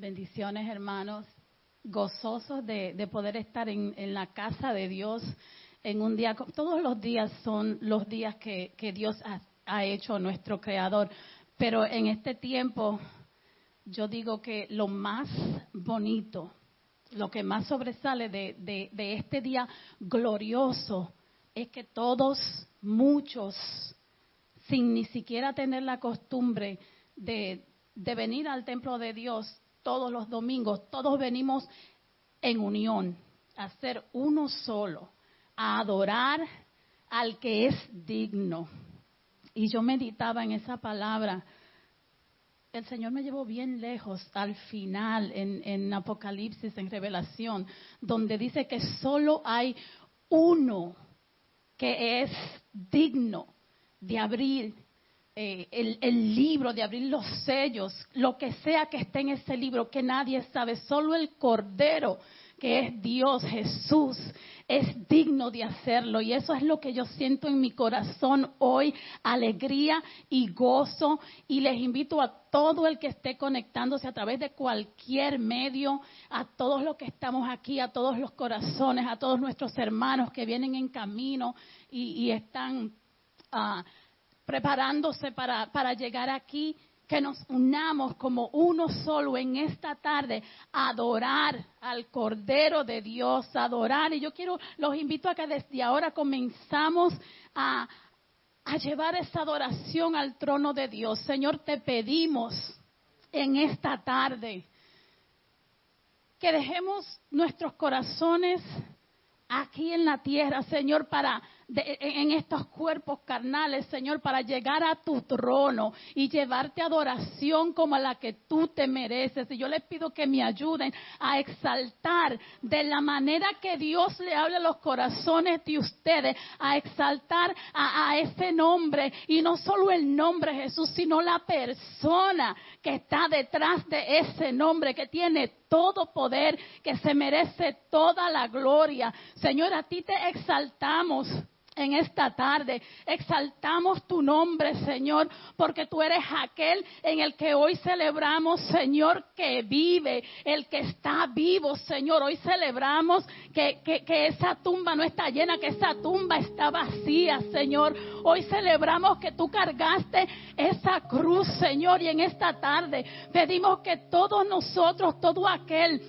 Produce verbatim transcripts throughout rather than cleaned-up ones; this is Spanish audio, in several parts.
Bendiciones, hermanos, gozosos de, de poder estar en, en la casa de Dios en un día. Todos los días son los días que, que Dios ha, ha hecho nuestro Creador, pero en este tiempo yo digo que lo más bonito, lo que más sobresale de, de, de este día glorioso es que todos, muchos, sin ni siquiera tener la costumbre de, de venir al templo de Dios, todos los domingos, todos venimos en unión, a ser uno solo, a adorar al que es digno. Y yo meditaba en esa palabra. El Señor me llevó bien lejos al final, en, en Apocalipsis, en Revelación, donde dice que solo hay uno que es digno de abrir Eh, el, el libro, de abrir los sellos, lo que sea que esté en ese libro, que nadie sabe, solo el Cordero, que es Dios, Jesús, es digno de hacerlo. Y eso es lo que yo siento en mi corazón hoy, alegría y gozo. Y les invito a todo el que esté conectándose a través de cualquier medio, a todos los que estamos aquí, a todos los corazones, a todos nuestros hermanos que vienen en camino y, y están Uh, preparándose para, para llegar aquí, que nos unamos como uno solo en esta tarde, a adorar al Cordero de Dios, a adorar. Y yo quiero, los invito a que desde ahora comenzamos a, a llevar esa adoración al trono de Dios. Señor, te pedimos en esta tarde que dejemos nuestros corazones aquí en la tierra, Señor, para de, en estos cuerpos carnales, Señor, para llegar a tu trono y llevarte adoración como la que tú te mereces. Y yo les pido que me ayuden a exaltar de la manera que Dios le hable a los corazones de ustedes, a exaltar a, a ese nombre, y no solo el nombre Jesús, sino la persona que está detrás de ese nombre, que tiene todo poder, que se merece toda la gloria. Señor, a ti te exaltamos en esta tarde. Exaltamos tu nombre, Señor, porque tú eres aquel en el que hoy celebramos, Señor, que vive, el que está vivo, Señor. Hoy celebramos que, que, que esa tumba no está llena, que esa tumba está vacía, Señor. Hoy celebramos que tú cargaste esa cruz, Señor, y en esta tarde pedimos que todos nosotros, todo aquel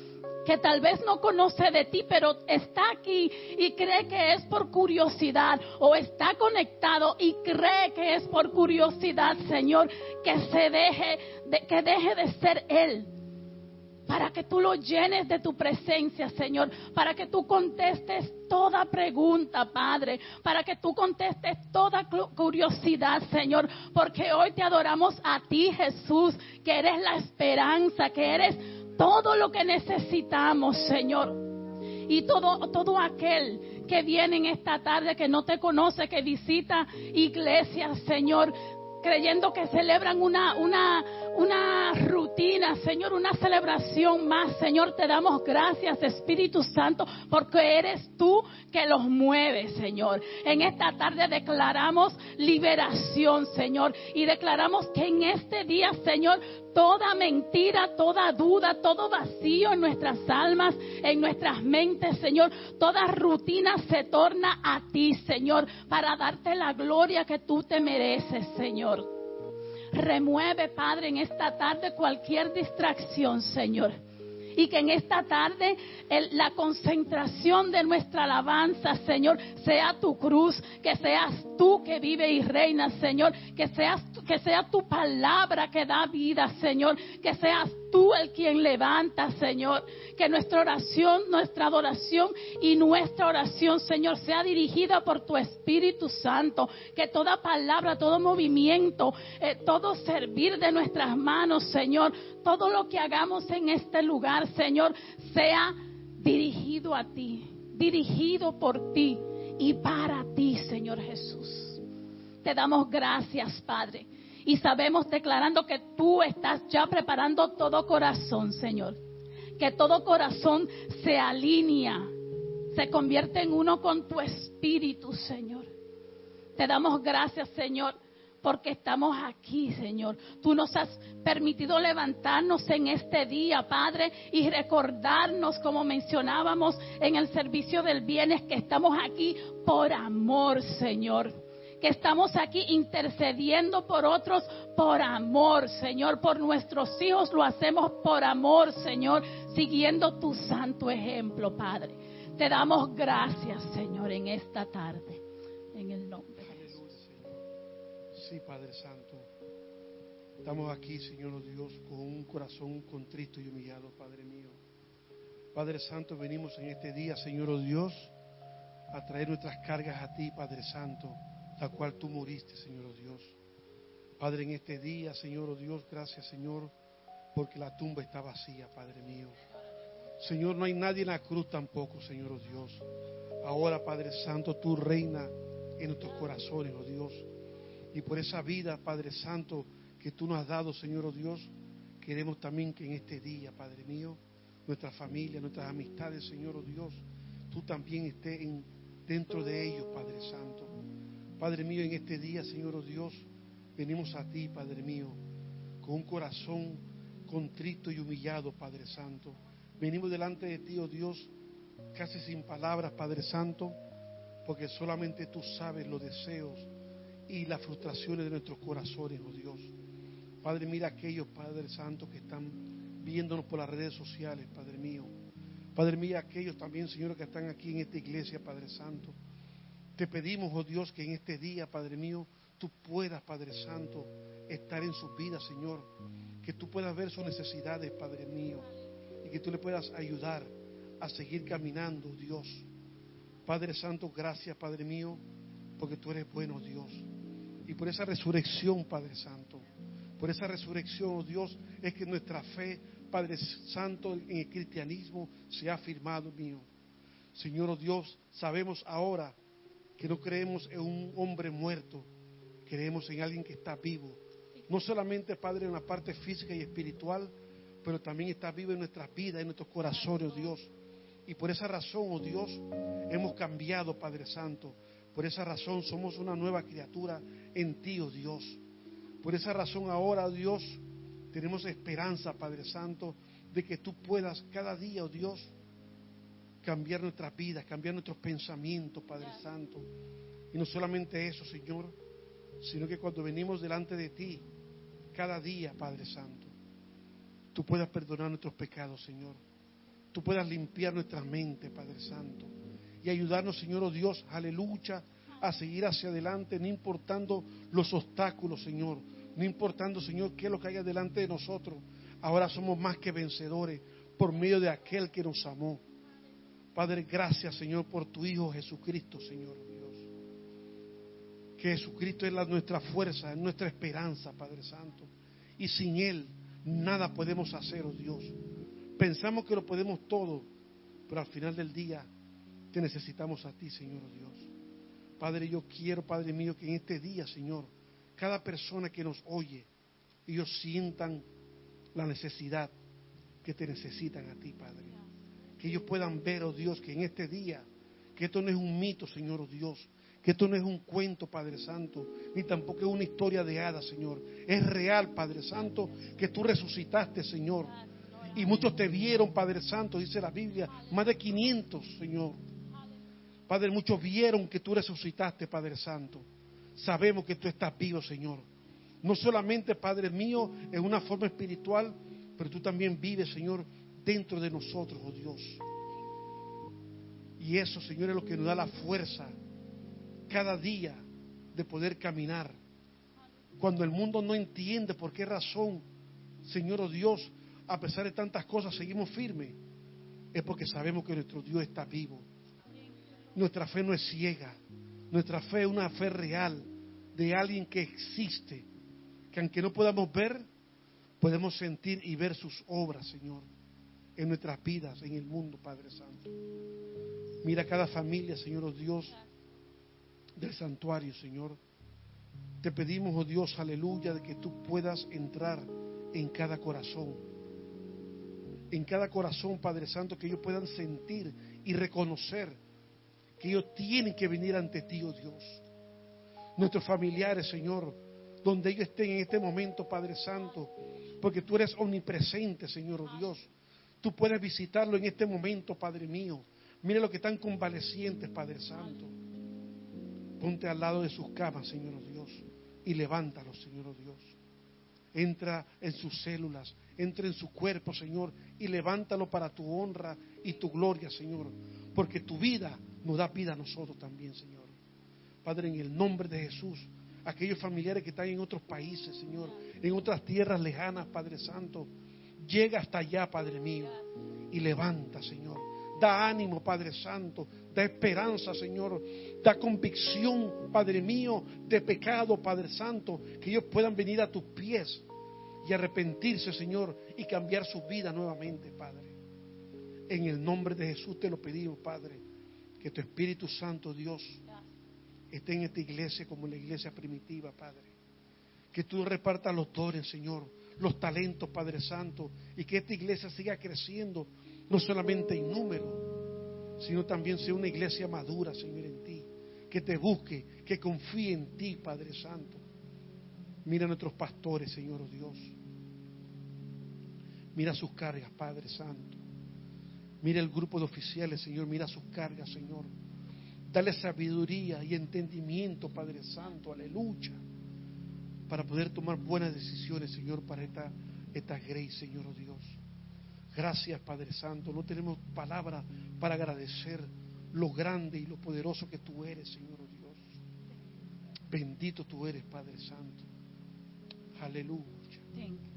que tal vez no conoce de ti, pero está aquí y cree que es por curiosidad, o está conectado y cree que es por curiosidad, Señor, que se deje de, que deje de ser él, para que tú lo llenes de tu presencia, Señor, para que tú contestes toda pregunta, Padre, para que tú contestes toda curiosidad, Señor, porque hoy te adoramos a ti, Jesús, que eres la esperanza, que eres todo lo que necesitamos, Señor. Y todo, todo aquel que viene en esta tarde, que no te conoce, que visita iglesias, Señor, creyendo que celebran una, una, una rutina, Señor, una celebración más, Señor, te damos gracias, Espíritu Santo, porque eres tú que los mueves, Señor. En esta tarde declaramos liberación, Señor, y declaramos que en este día, Señor, toda mentira, toda duda, todo vacío en nuestras almas, en nuestras mentes, Señor, toda rutina se torna a ti, Señor, para darte la gloria que tú te mereces, Señor. Remueve, Padre, en esta tarde cualquier distracción, Señor. Y que en esta tarde el, la concentración de nuestra alabanza, Señor, sea tu cruz, que seas tú que vive y reina, Señor, que seas que sea tu palabra que da vida, Señor, que seas tú el quien levanta, Señor, que nuestra oración, nuestra adoración y nuestra oración, Señor, sea dirigida por tu Espíritu Santo, que toda palabra, todo movimiento, eh, todo servir de nuestras manos, Señor, todo lo que hagamos en este lugar, Señor, sea dirigido a ti, dirigido por ti y para ti, Señor Jesús. Te damos gracias, Padre, y sabemos, declarando, que tú estás ya preparando todo corazón, Señor, que todo corazón se alinea, se convierte en uno con tu Espíritu, Señor. Te damos gracias, Señor, porque estamos aquí, Señor. Tú nos has permitido levantarnos en este día, Padre, y recordarnos, como mencionábamos en el servicio del viernes, que estamos aquí por amor, Señor. Que estamos aquí intercediendo por otros por amor, Señor. Por nuestros hijos lo hacemos por amor, Señor, siguiendo tu santo ejemplo, Padre. Te damos gracias, Señor, en esta tarde. En el nombre de Jesús. Sí, Padre Santo. Estamos aquí, Señor Dios, con un corazón contrito y humillado, Padre mío. Padre Santo, venimos en este día, Señor Dios, a traer nuestras cargas a ti, Padre Santo, la cual tú moriste, Señor Dios. Padre, en este día, Señor Dios, gracias, Señor, porque la tumba está vacía, Padre mío. Señor, no hay nadie en la cruz tampoco, Señor Dios. Ahora, Padre Santo, tú reinas en nuestros corazones, oh Dios. Y por esa vida, Padre Santo, que tú nos has dado, Señor Dios, queremos también que en este día, Padre mío, nuestra familia, nuestras amistades, Señor Dios, tú también estés en, dentro de ellos, Padre Santo. Padre mío, en este día, Señor Dios, venimos a ti, Padre mío, con un corazón contrito y humillado, Padre Santo. Venimos delante de ti, oh Dios, casi sin palabras, Padre Santo, porque solamente tú sabes los deseos y las frustraciones de nuestros corazones, oh Dios. Padre, mira a aquellos, Padre Santo, que están viéndonos por las redes sociales, Padre mío. Padre, mira a aquellos también, Señor, que están aquí en esta iglesia, Padre Santo. Te pedimos, oh Dios, que en este día, Padre mío, tú puedas, Padre Santo, estar en sus vidas, Señor. Que tú puedas ver sus necesidades, Padre mío. Y que tú le puedas ayudar a seguir caminando, Dios. Padre Santo, gracias, Padre mío, porque tú eres bueno, Dios. Y por esa resurrección, Padre Santo, por esa resurrección, oh Dios, es que nuestra fe, Padre Santo, en el cristianismo se ha afirmado, mío. Señor, oh Dios, sabemos ahora que no creemos en un hombre muerto, creemos en alguien que está vivo. No solamente, Padre, en la parte física y espiritual, pero también está vivo en nuestras vidas, en nuestros corazones, oh Dios. Y por esa razón, oh Dios, hemos cambiado, Padre Santo. Por esa razón somos una nueva criatura en ti, oh Dios. Por esa razón ahora, oh Dios, tenemos esperanza, Padre Santo, de que tú puedas cada día, oh Dios, cambiar nuestras vidas, cambiar nuestros pensamientos, Padre Santo. Y no solamente eso, Señor, sino que cuando venimos delante de ti, cada día, Padre Santo, tú puedas perdonar nuestros pecados, Señor. Tú puedas limpiar nuestras mentes, Padre Santo. Y ayudarnos, Señor, oh Dios, aleluya, a seguir hacia adelante, no importando los obstáculos, Señor. No importando, Señor, qué es lo que haya delante de nosotros. Ahora somos más que vencedores por medio de aquel que nos amó. Padre, gracias, Señor, por tu Hijo Jesucristo, Señor Dios. Que Jesucristo es la, nuestra fuerza, es nuestra esperanza, Padre Santo. Y sin Él nada podemos hacer, oh Dios. Pensamos que lo podemos todo, pero al final del día te necesitamos a ti, Señor Dios. Padre, yo quiero, Padre mío, que en este día, Señor, cada persona que nos oye, ellos sientan la necesidad que te necesitan a ti, Padre. Que ellos puedan ver, oh Dios, que en este día, que esto no es un mito, Señor, oh Dios, que esto no es un cuento, Padre Santo, ni tampoco es una historia de hadas, Señor. Es real, Padre Santo, que tú resucitaste, Señor. Y muchos te vieron, Padre Santo, dice la Biblia, más de quinientos, Señor. Padre, muchos vieron que tú resucitaste, Padre Santo. Sabemos que tú estás vivo, Señor. No solamente, Padre mío, en una forma espiritual, pero tú también vives, Señor, dentro de nosotros, oh Dios. Y eso, Señor, es lo que nos da la fuerza cada día de poder caminar. Cuando el mundo no entiende por qué razón, Señor, oh Dios, a pesar de tantas cosas seguimos firmes, es porque sabemos que nuestro Dios está vivo. Nuestra fe no es ciega. Nuestra fe es una fe real de alguien que existe, que aunque no podamos ver, podemos sentir y ver sus obras, Señor, en nuestras vidas, en el mundo, Padre Santo. Mira cada familia, Señor, oh Dios, del santuario, Señor. Te pedimos, oh Dios, aleluya, de que tú puedas entrar en cada corazón. En cada corazón, Padre Santo, que ellos puedan sentir y reconocer que ellos tienen que venir ante ti, oh Dios. Nuestros familiares, Señor, donde ellos estén en este momento, Padre Santo, porque tú eres omnipresente, Señor Dios. Tú puedes visitarlo en este momento, Padre mío. Mira lo que están convalecientes, Padre Santo. Ponte al lado de sus camas, Señor Dios, y levántalos, Señor Dios. Entra en sus células, entra en su cuerpo, Señor, y levántalo para tu honra y tu gloria, Señor, porque tu vida nos da vida a nosotros también, Señor. Padre, en el nombre de Jesús, aquellos familiares que están en otros países, Señor, en otras tierras lejanas, Padre Santo, llega hasta allá, Padre mío, y levanta, Señor. Da ánimo, Padre Santo, da esperanza, Señor, da convicción, Padre mío, de pecado, Padre Santo, que ellos puedan venir a tus pies y arrepentirse, Señor, y cambiar su vida nuevamente, Padre. En el nombre de Jesús te lo pedimos, Padre, que tu Espíritu Santo, Dios, esté en esta iglesia como en la iglesia primitiva, Padre. Que tú repartas los dones, Señor, los talentos, Padre Santo, y que esta iglesia siga creciendo, no solamente en número, sino también sea una iglesia madura, Señor, en ti, que te busque, que confíe en ti, Padre Santo. Mira a nuestros pastores, Señor Dios. Mira sus cargas, Padre Santo. Mira el grupo de oficiales, Señor. Mira sus cargas, Señor. Dale sabiduría y entendimiento, Padre Santo, aleluya, para poder tomar buenas decisiones, Señor, para esta, esta grace, Señor Dios. Gracias, Padre Santo. No tenemos palabras para agradecer lo grande y lo poderoso que tú eres, Señor Dios. Bendito tú eres, Padre Santo. Aleluya. Bendito Jesús.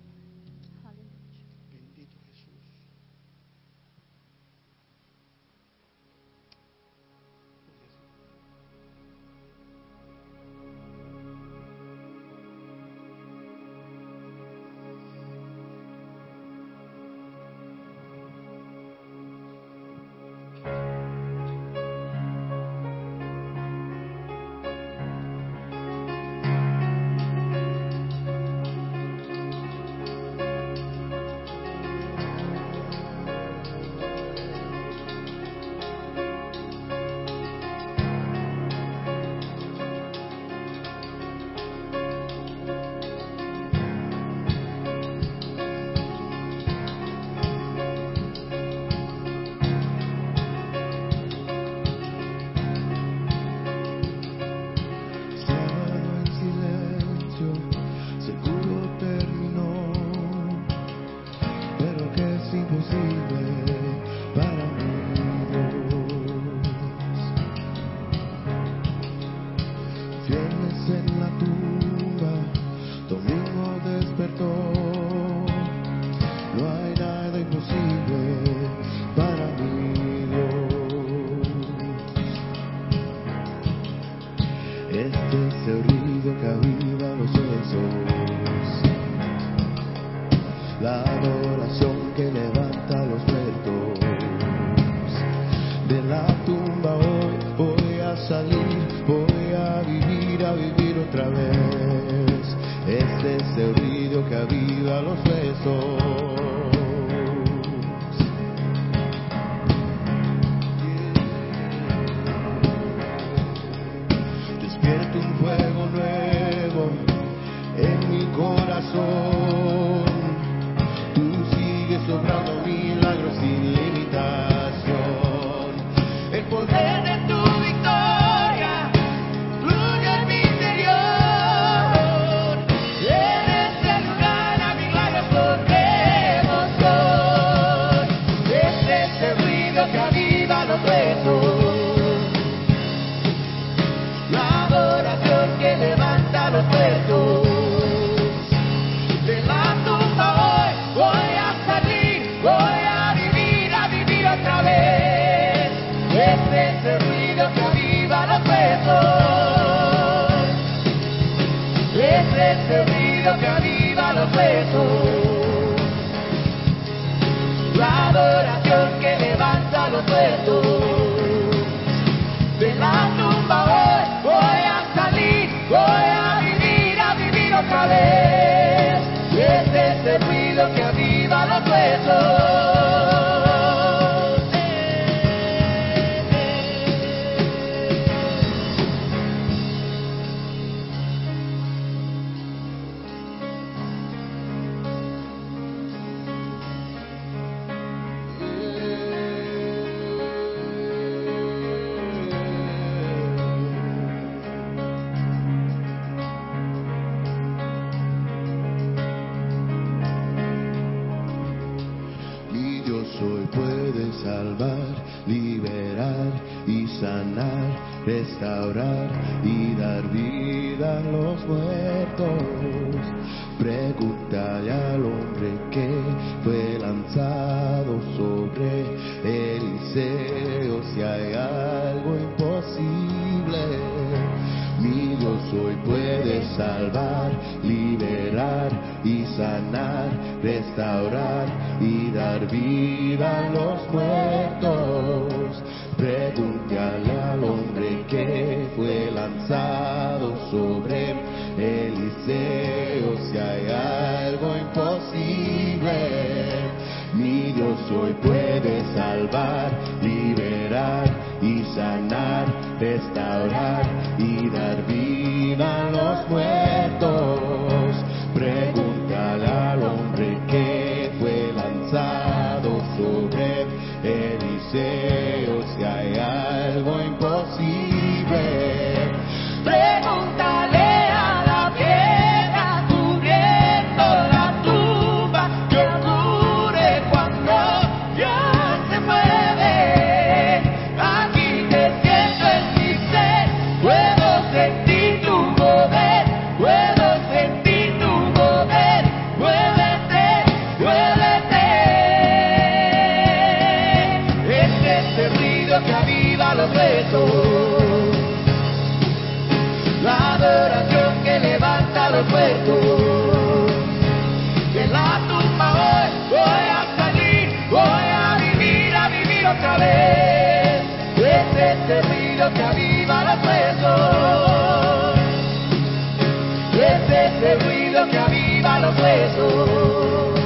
liberar y sanar, restaurar y dar vida a los muertos. Pregúntale al hombre que fue lanzado sobre Eliseo si hay algo imposible. Mi Dios hoy puede salvar, liberar y sanar, restaurar y dar vida a los muertos. Pregúntale al hombre que fue lanzado sobre Eliseo si hay algo imposible. Mi Dios hoy puede salvar, liberar y sanar, restaurar y dar vida a los muertos. Pregúntale al hombre que fue lanzado sobre Eliseo si hay algo imposible. Pregúntale. La adoración que levanta los muertos, de la tumba hoy voy a salir, voy a vivir, a vivir otra vez. Este es el río que aviva los huesos, este es el ruido que aviva los huesos,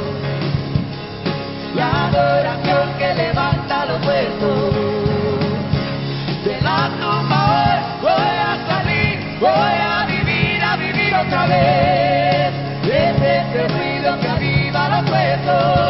la adoración que levanta los muertos. La tumba hoy, voy a salir, voy a vivir, a vivir otra vez. Desde ese ruido que aviva los huesos.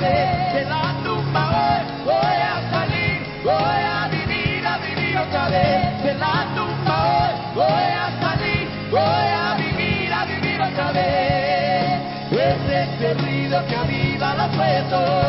Eh. Oh.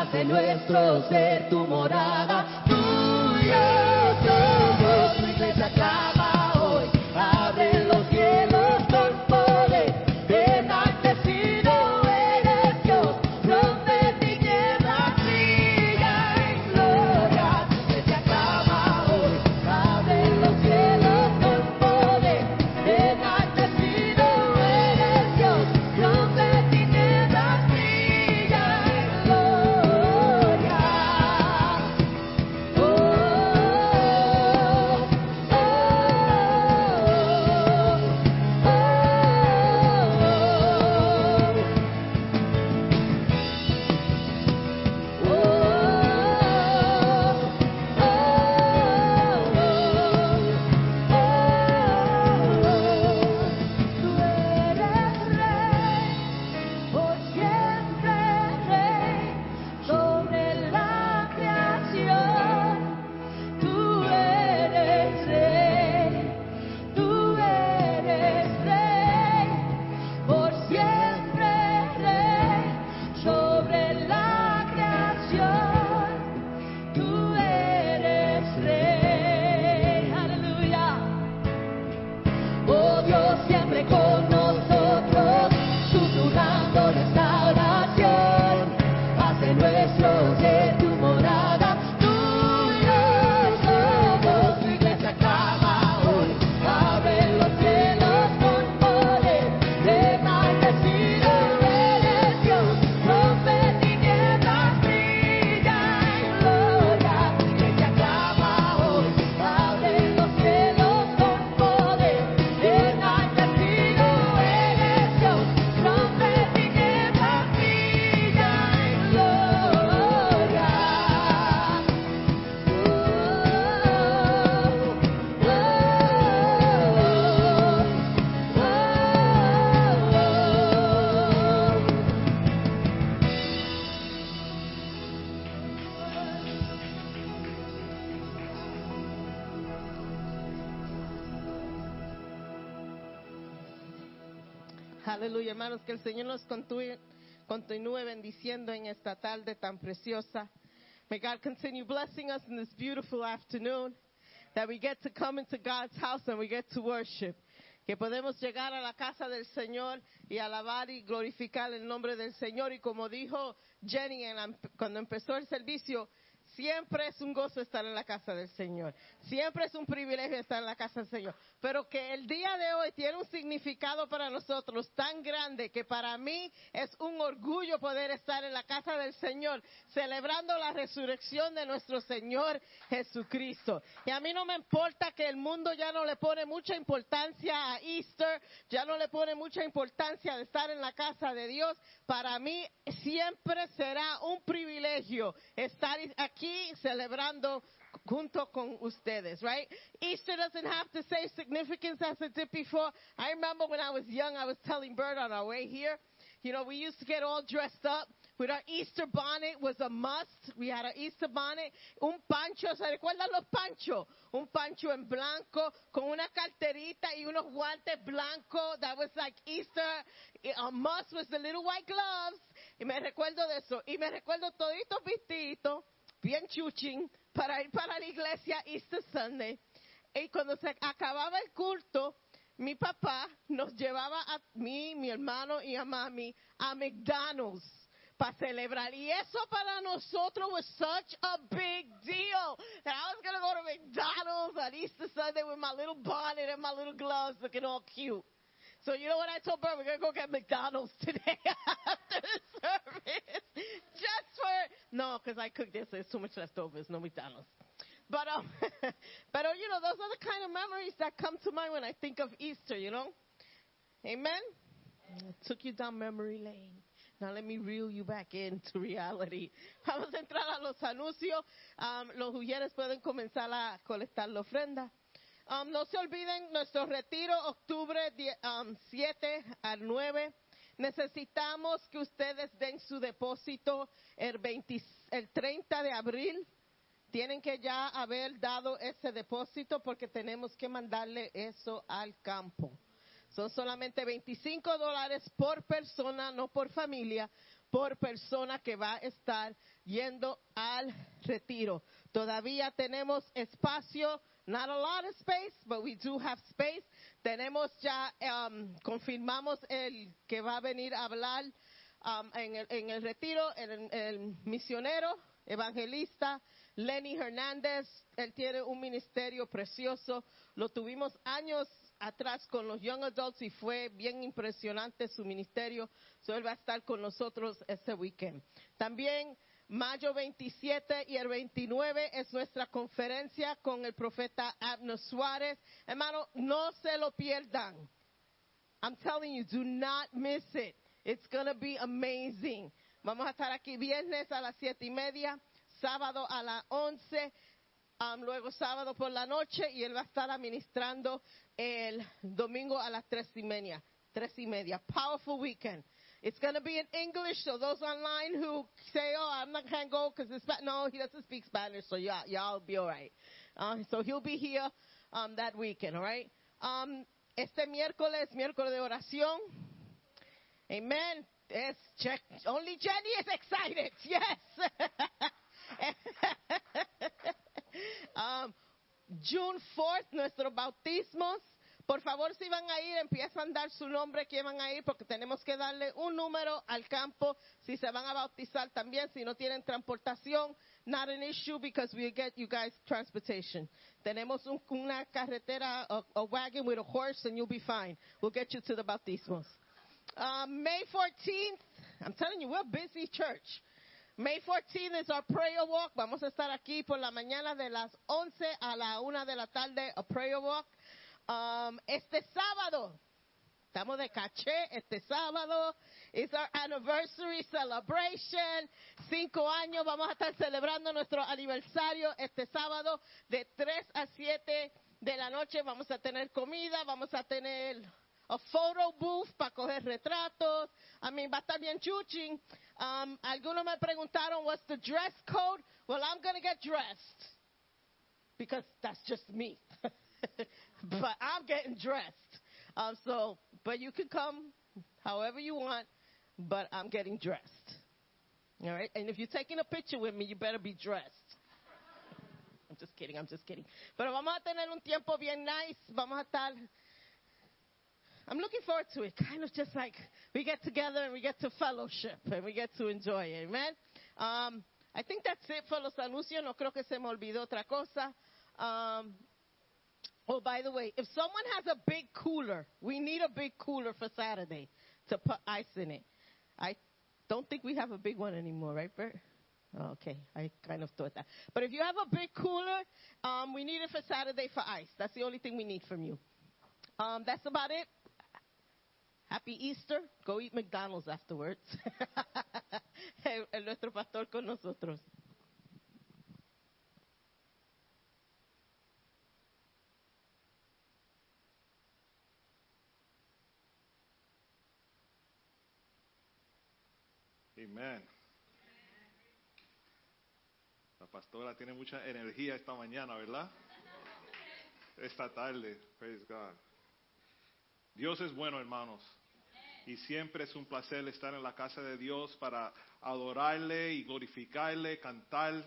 hace nuestro ser tu morada. Tuya somos, tu iglesia clama hoy, abre los cielos con poder, enaltecido eres Dios, donde mi tierra brilla en gloria. Tu iglesia clama hoy, abre los cielos con poder, enaltecido eres Dios, donde mi tierra brilla en gloria. Oh, oh, oh, oh, oh. Oh, oh, oh, tú eres rey, por siempre rey, sobre la creación, tú eres rey, tú eres rey, por siempre rey, sobre la creación. Tú eres rey, aleluya. Oh Dios, siempre con nosotros, susurrando restauración, hace nuestro ser tu morada. Tuya somos, tu iglesia clama hoy, abre los cielos con poder, enaltecido eres Dios, rompe tinieblas, brilla en gloria. Tu iglesia clama hoy, abre los cielos con poder, enaltecido eres Dios, rompe tinieblas, brilla en gloria. Aleluya, hermanos, que el Señor nos continue, continúe bendiciendo en esta tarde tan preciosa. May God continue blessing us in this beautiful afternoon, that we get to come into God's house and we get to worship. Que podemos llegar a la casa del Señor y alabar y glorificar el nombre del Señor. Y como dijo Jenny en la, cuando empezó el servicio, siempre es un gozo estar en la casa del Señor. Siempre es un privilegio estar en la casa del Señor. Pero que el día de hoy tiene un significado para nosotros tan grande que para mí es un orgullo poder estar en la casa del Señor celebrando la resurrección de nuestro Señor Jesucristo. Y a mí no me importa que el mundo ya no le pone mucha importancia a Easter, ya no le pone mucha importancia de estar en la casa de Dios. Para mí siempre será un privilegio estar aquí aquí celebrando junto con ustedes, right? Easter doesn't have the same significance as it did before. I remember when I was young, I was telling Bert on our way here, you know, we used to get all dressed up. With our Easter bonnet was a must. We had our Easter bonnet. Un pancho, ¿se recuerdan los panchos? Un pancho en blanco con una carterita y unos guantes blancos. That was like Easter. A must was the little white gloves. Y me recuerdo de eso. Y me recuerdo toditos vistiditos, bien chuchín, para ir para la iglesia Easter Sunday. Y cuando se acababa el culto, mi papá nos llevaba a mí, mi hermano y a mami a McDonald's para celebrar. Y eso para nosotros was such a big deal that I was going to go to McDonald's on Easter Sunday with my little bonnet and my little gloves looking all cute. So you know what I told Bert? We're going to go get McDonald's today after the service. Just for, no, because I cooked this. There's too much leftovers. No McDonald's. But, um, but oh, you know, those are the kind of memories that come to mind when I think of Easter, you know. Amen? I took you down memory lane. Now let me reel you back into reality. Vamos a entrar a los anuncios. Um, los huyeres pueden comenzar a colectar la ofrenda. Um, no se olviden nuestro retiro, octubre um, siete al nueve. Necesitamos que ustedes den su depósito el, veinte, el treinta de abril. Tienen que ya haber dado ese depósito porque tenemos que mandarle eso al campo. Son solamente veinticinco dólares por persona, no por familia. por persona que va a estar yendo al retiro. Todavía tenemos espacio, not a lot of space, but we do have space. Tenemos ya, um, confirmamos el que va a venir a hablar um, en, el, en el retiro, el, el misionero, evangelista, Lenny Hernández. Él tiene un ministerio precioso. Lo tuvimos años atrás con los Young Adults y fue bien impresionante su ministerio. So él va a estar con nosotros este weekend. También mayo veintisiete y el veintinueve es nuestra conferencia con el profeta Abner Suárez. Hermano, no se lo pierdan. I'm telling you, do not miss it. It's going to be amazing. Vamos a estar aquí viernes a las siete y media, sábado a las once, um, luego sábado por la noche, y él va a estar administrando el domingo a las tres y media. Tres y media. Powerful weekend. It's going to be in English, so those online who say, oh, I'm not going to go because it's Spanish. No, he doesn't speak Spanish, so y'all, y'all be all right. Uh, so he'll be here um, that weekend, all right? Um, este miércoles, miércoles de oración. Amen. Yes, check. Only Jenny is excited. Yes. um, June fourth, nuestros bautismos. Por favor, si van a ir, empiezan a dar su nombre, quién van a ir, porque tenemos que darle un número al campo. Si se van a bautizar también, si no tienen transportación, not an issue because we'll get you guys transportation. Tenemos un, una carretera, a, a wagon with a horse, and you'll be fine. We'll get you to the bautismos. Um, May fourteenth, I'm telling you, we're busy church. May fourteenth is our prayer walk. Vamos a estar aquí por la mañana de las once a la una de la tarde, a prayer walk. Um, este sábado, estamos de caché, este sábado is our anniversary celebration. Cinco años, vamos a estar celebrando nuestro aniversario este sábado de tres a siete de la noche. Vamos a tener comida, vamos a tener a photo booth para coger retratos. I mean, va a estar bien chuching. Um, algunos me preguntaron, what's the dress code? Well, I'm going to get dressed because that's just me. But I'm getting dressed. Um, so, but you can come however you want, but I'm getting dressed. All right? And if you're taking a picture with me, you better be dressed. I'm just kidding. I'm just kidding. Pero vamos a tener un tiempo bien nice. Vamos a estar... I'm looking forward to it. Kind of just like we get together and we get to fellowship and we get to enjoy it. Amen? Um, I think that's it for los anuncios. No creo que se me olvidó otra cosa. Um, oh, by the way, if someone has a big cooler, we need a big cooler for Saturday to put ice in it. I don't think we have a big one anymore, right, Bert? Oh, okay, I kind of thought that. But if you have a big cooler, um, we need it for Saturday for ice. That's the only thing we need from you. Um, that's about it. Happy Easter. Go eat McDonald's afterwards. el, el nuestro pastor con nosotros. Amén. La pastora tiene mucha energía esta mañana, ¿verdad? Esta tarde. Praise God. Dios es bueno, hermanos. Y siempre es un placer estar en la casa de Dios para adorarle y glorificarle, cantar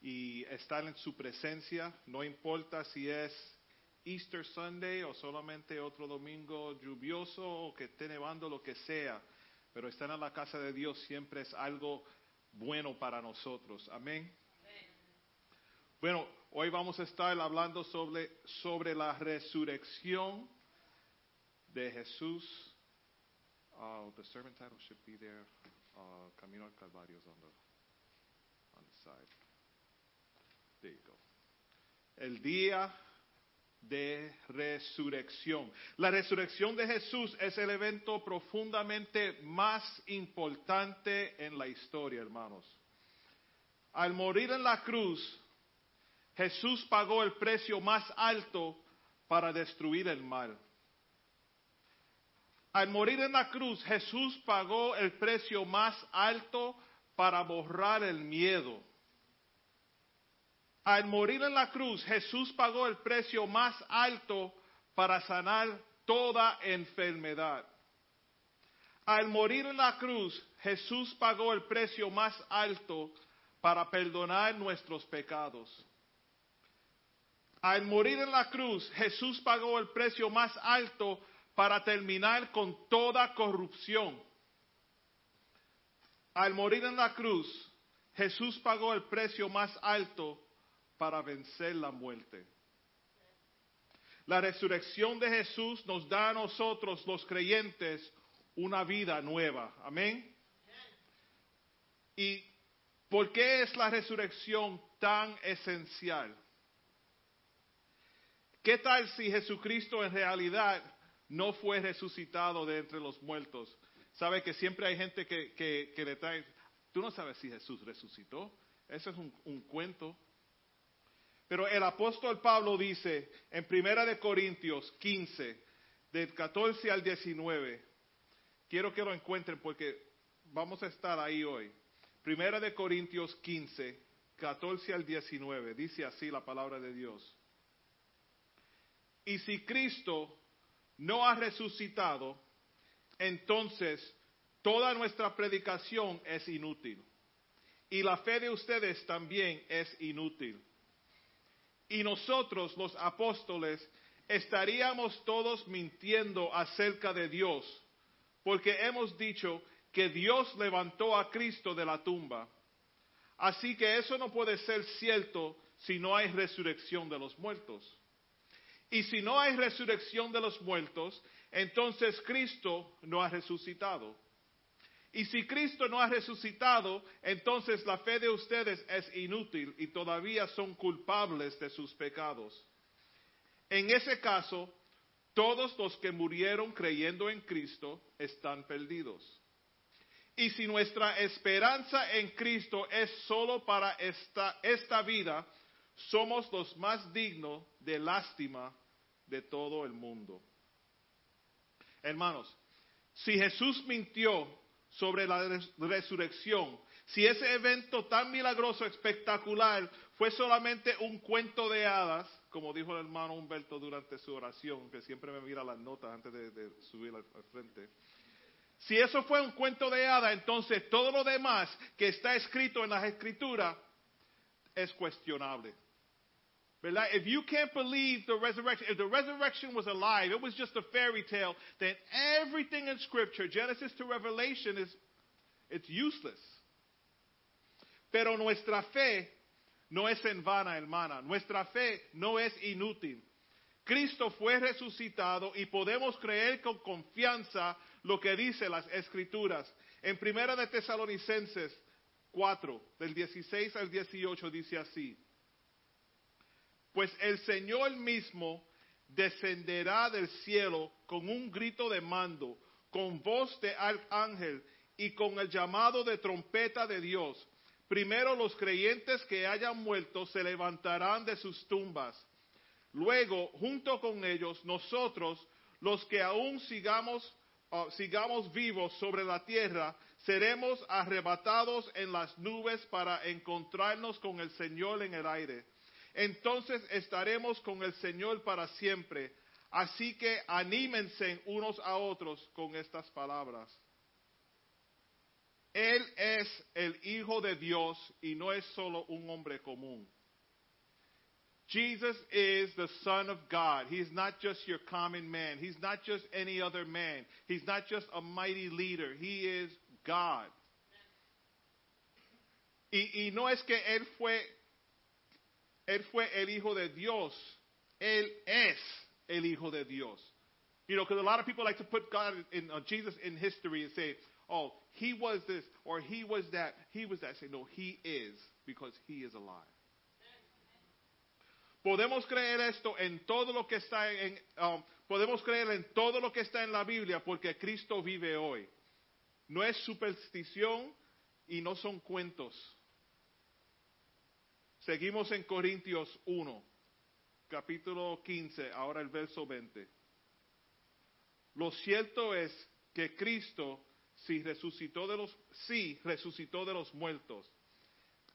y estar en su presencia. No importa si es Easter Sunday o solamente otro domingo lluvioso o que esté nevando, lo que sea. Pero estar en la casa de Dios siempre es algo bueno para nosotros. Amén. Bueno, hoy vamos a estar hablando sobre, sobre la resurrección de Jesús. Uh, the sermon title should be there. Uh, Camino al Calvario is on the, on the side. There you go. El día de resurrección. La resurrección de Jesús es el evento profundamente más importante en la historia, hermanos. Al morir en la cruz, Jesús pagó el precio más alto para destruir el mal. Al morir en la cruz, Jesús pagó el precio más alto para borrar el miedo. Al morir en la cruz, Jesús pagó el precio más alto para sanar toda enfermedad. Al morir en la cruz, Jesús pagó el precio más alto para perdonar nuestros pecados. Al morir en la cruz, Jesús pagó el precio más alto para terminar con toda corrupción. Al morir en la cruz, Jesús pagó el precio más alto para vencer la muerte. La resurrección de Jesús nos da a nosotros, los creyentes, una vida nueva. Amén. ¿Y por qué es la resurrección tan esencial? ¿Qué tal si Jesucristo en realidad no fue resucitado de entre los muertos? Sabe que siempre hay gente que, que, que le trae, tú no sabes si Jesús resucitó. Eso es un, un cuento. Pero el apóstol Pablo dice en Primera de Corintios quince, del catorce al diecinueve. Quiero que lo encuentren porque vamos a estar ahí hoy. Primera de Corintios quince, catorce al diecinueve. Dice así la palabra de Dios. Y si Cristo no ha resucitado, entonces toda nuestra predicación es inútil. Y la fe de ustedes también es inútil. Y nosotros, los apóstoles, estaríamos todos mintiendo acerca de Dios, porque hemos dicho que Dios levantó a Cristo de la tumba. Así que eso no puede ser cierto si no hay resurrección de los muertos. Y si no hay resurrección de los muertos, entonces Cristo no ha resucitado. Y si Cristo no ha resucitado, entonces la fe de ustedes es inútil y todavía son culpables de sus pecados. En ese caso, todos los que murieron creyendo en Cristo están perdidos. Y si nuestra esperanza en Cristo es solo para esta, esta vida, somos los más dignos de lástima de todo el mundo. Hermanos, si Jesús mintió sobre la res- resurrección, si ese evento tan milagroso, espectacular, fue solamente un cuento de hadas, como dijo el hermano Humberto durante su oración, que siempre me mira las notas antes de, de subir al, al frente. Si eso fue un cuento de hadas, entonces todo lo demás que está escrito en las Escrituras es cuestionable. ¿Verdad? If you can't believe the resurrection, if the resurrection was alive, it was just a fairy tale, then everything in Scripture, Genesis to Revelation, is it's useless. Pero nuestra fe no es en vana, hermana. Nuestra fe no es inútil. Cristo fue resucitado y podemos creer con confianza lo que dice las Escrituras. En Primera de Tesalonicenses cuatro, del dieciséis al dieciocho, dice así. Pues el Señor mismo descenderá del cielo con un grito de mando, con voz de arcángel y con el llamado de trompeta de Dios. Primero los creyentes que hayan muerto se levantarán de sus tumbas. Luego, junto con ellos, nosotros, los que aún sigamos, uh, sigamos vivos sobre la tierra, seremos arrebatados en las nubes para encontrarnos con el Señor en el aire. Entonces estaremos con el Señor para siempre. Así que anímense unos a otros con estas palabras. Él es el Hijo de Dios y no es solo un hombre común. Jesus is the Son of God. He's not just your common man. He's not just any other man. He's not just a mighty leader. He is God. Y, y no es que Él fue... Él fue el Hijo de Dios. Él es el Hijo de Dios. You know, because a lot of people like to put God in uh, Jesus in history and say, oh, he was this, or he was that, he was that. I say, no, he is, because he is alive. Podemos creer esto en todo lo que está en, um, podemos creer en todo lo que está en la Biblia, porque Cristo vive hoy. No es superstición y no son cuentos. Seguimos en Corintios uno, capítulo quince, ahora el verso veinte. Lo cierto es que Cristo sí resucitó de los, sí, resucitó de los muertos.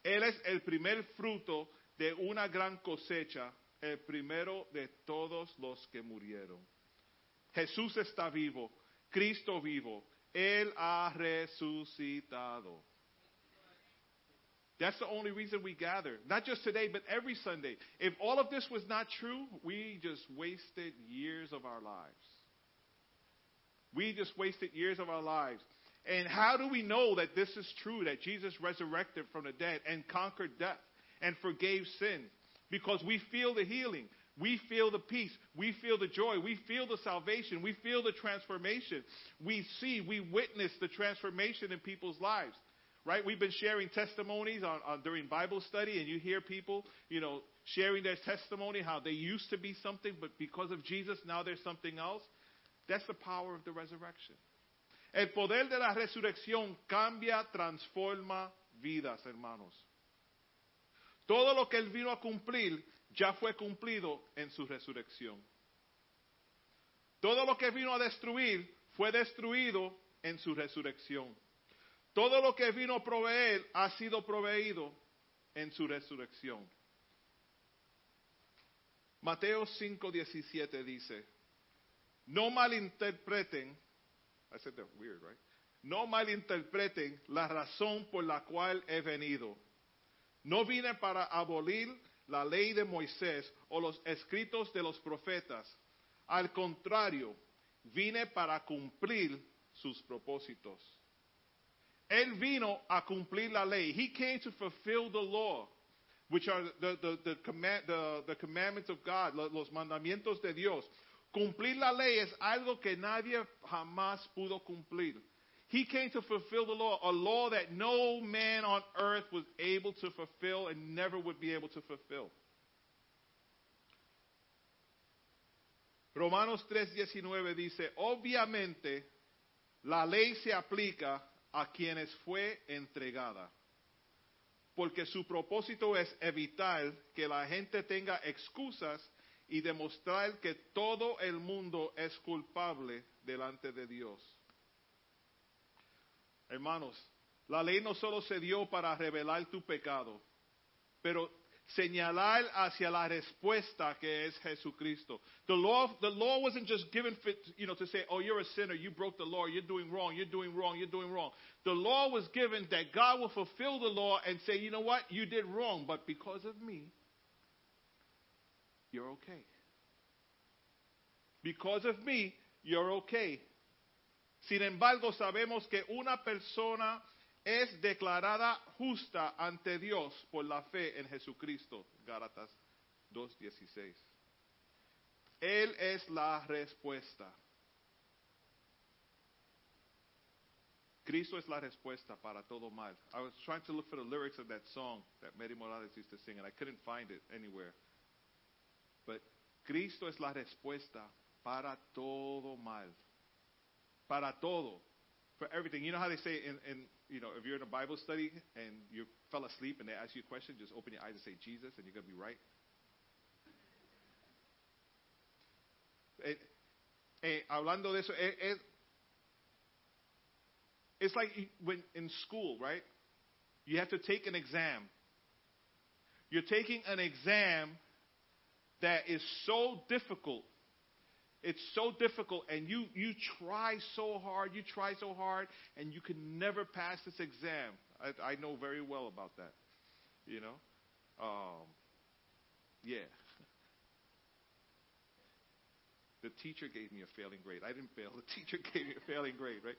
Él es el primer fruto de una gran cosecha, el primero de todos los que murieron. Jesús está vivo, Cristo vivo, Él ha resucitado. That's the only reason we gather. Not just today, but every Sunday. If all of this was not true, we just wasted years of our lives. We just wasted years of our lives. And how do we know that this is true, that Jesus resurrected from the dead and conquered death and forgave sin? Because we feel the healing. We feel the peace. We feel the joy. We feel the salvation. We feel the transformation. We see, we witness the transformation in people's lives. Right? We've been sharing testimonies on, on during Bible study, and you hear people, you know, sharing their testimony, how they used to be something, but because of Jesus, now they're something else. That's the power of the resurrection. El poder de la resurrección cambia, transforma vidas, hermanos. Todo lo que Él vino a cumplir ya fue cumplido en su resurrección. Todo lo que vino a destruir fue destruido en su resurrección. Todo lo que vino a proveer ha sido proveído en su resurrección. Mateo cinco diecisiete dice, no malinterpreten, I said that weird, right? No malinterpreten la razón por la cual he venido. No vine para abolir la ley de Moisés o los escritos de los profetas. Al contrario, vine para cumplir sus propósitos. Él vino a cumplir la ley. He came to fulfill the law, which are the, the, the, command, the, the commandments of God, los mandamientos de Dios. Cumplir la ley es algo que nadie jamás pudo cumplir. He came to fulfill the law, a law that no man on earth was able to fulfill and never would be able to fulfill. Romanos tres diecinueve dice, obviamente la ley se aplica a quienes fue entregada, porque su propósito es evitar que la gente tenga excusas y demostrar que todo el mundo es culpable delante de Dios. Hermanos, la ley no solo se dio para revelar tu pecado, pero señalar hacia la respuesta que es Jesucristo. The law, the law wasn't just given for, you know, to say, oh, you're a sinner, you broke the law, you're doing wrong, you're doing wrong, you're doing wrong. The law was given that God will fulfill the law and say, you know what, you did wrong, but because of me, you're okay. Because of me, you're okay. Sin embargo, sabemos que una persona es declarada justa ante Dios por la fe en Jesucristo. Gálatas dos dieciséis. Él es la respuesta. Cristo es la respuesta para todo mal. I was trying to look for the lyrics of that song that Mary Morales used to sing, and I couldn't find it anywhere. But Cristo es la respuesta para todo mal. Para todo. For everything. You know how they say in, in you know, if you're in a Bible study and you fell asleep and they ask you a question, just open your eyes and say Jesus and you're going to be right. Eh, eh, hablando de eso, eh, eh, it's like when in school, right? You have to take an exam. You're taking an exam that is so difficult. It's so difficult, and you, you try so hard, you try so hard, and you can never pass this exam. I, I know very well about that, you know? Um, yeah. The teacher gave me a failing grade. I didn't fail. The teacher gave me a failing grade, right?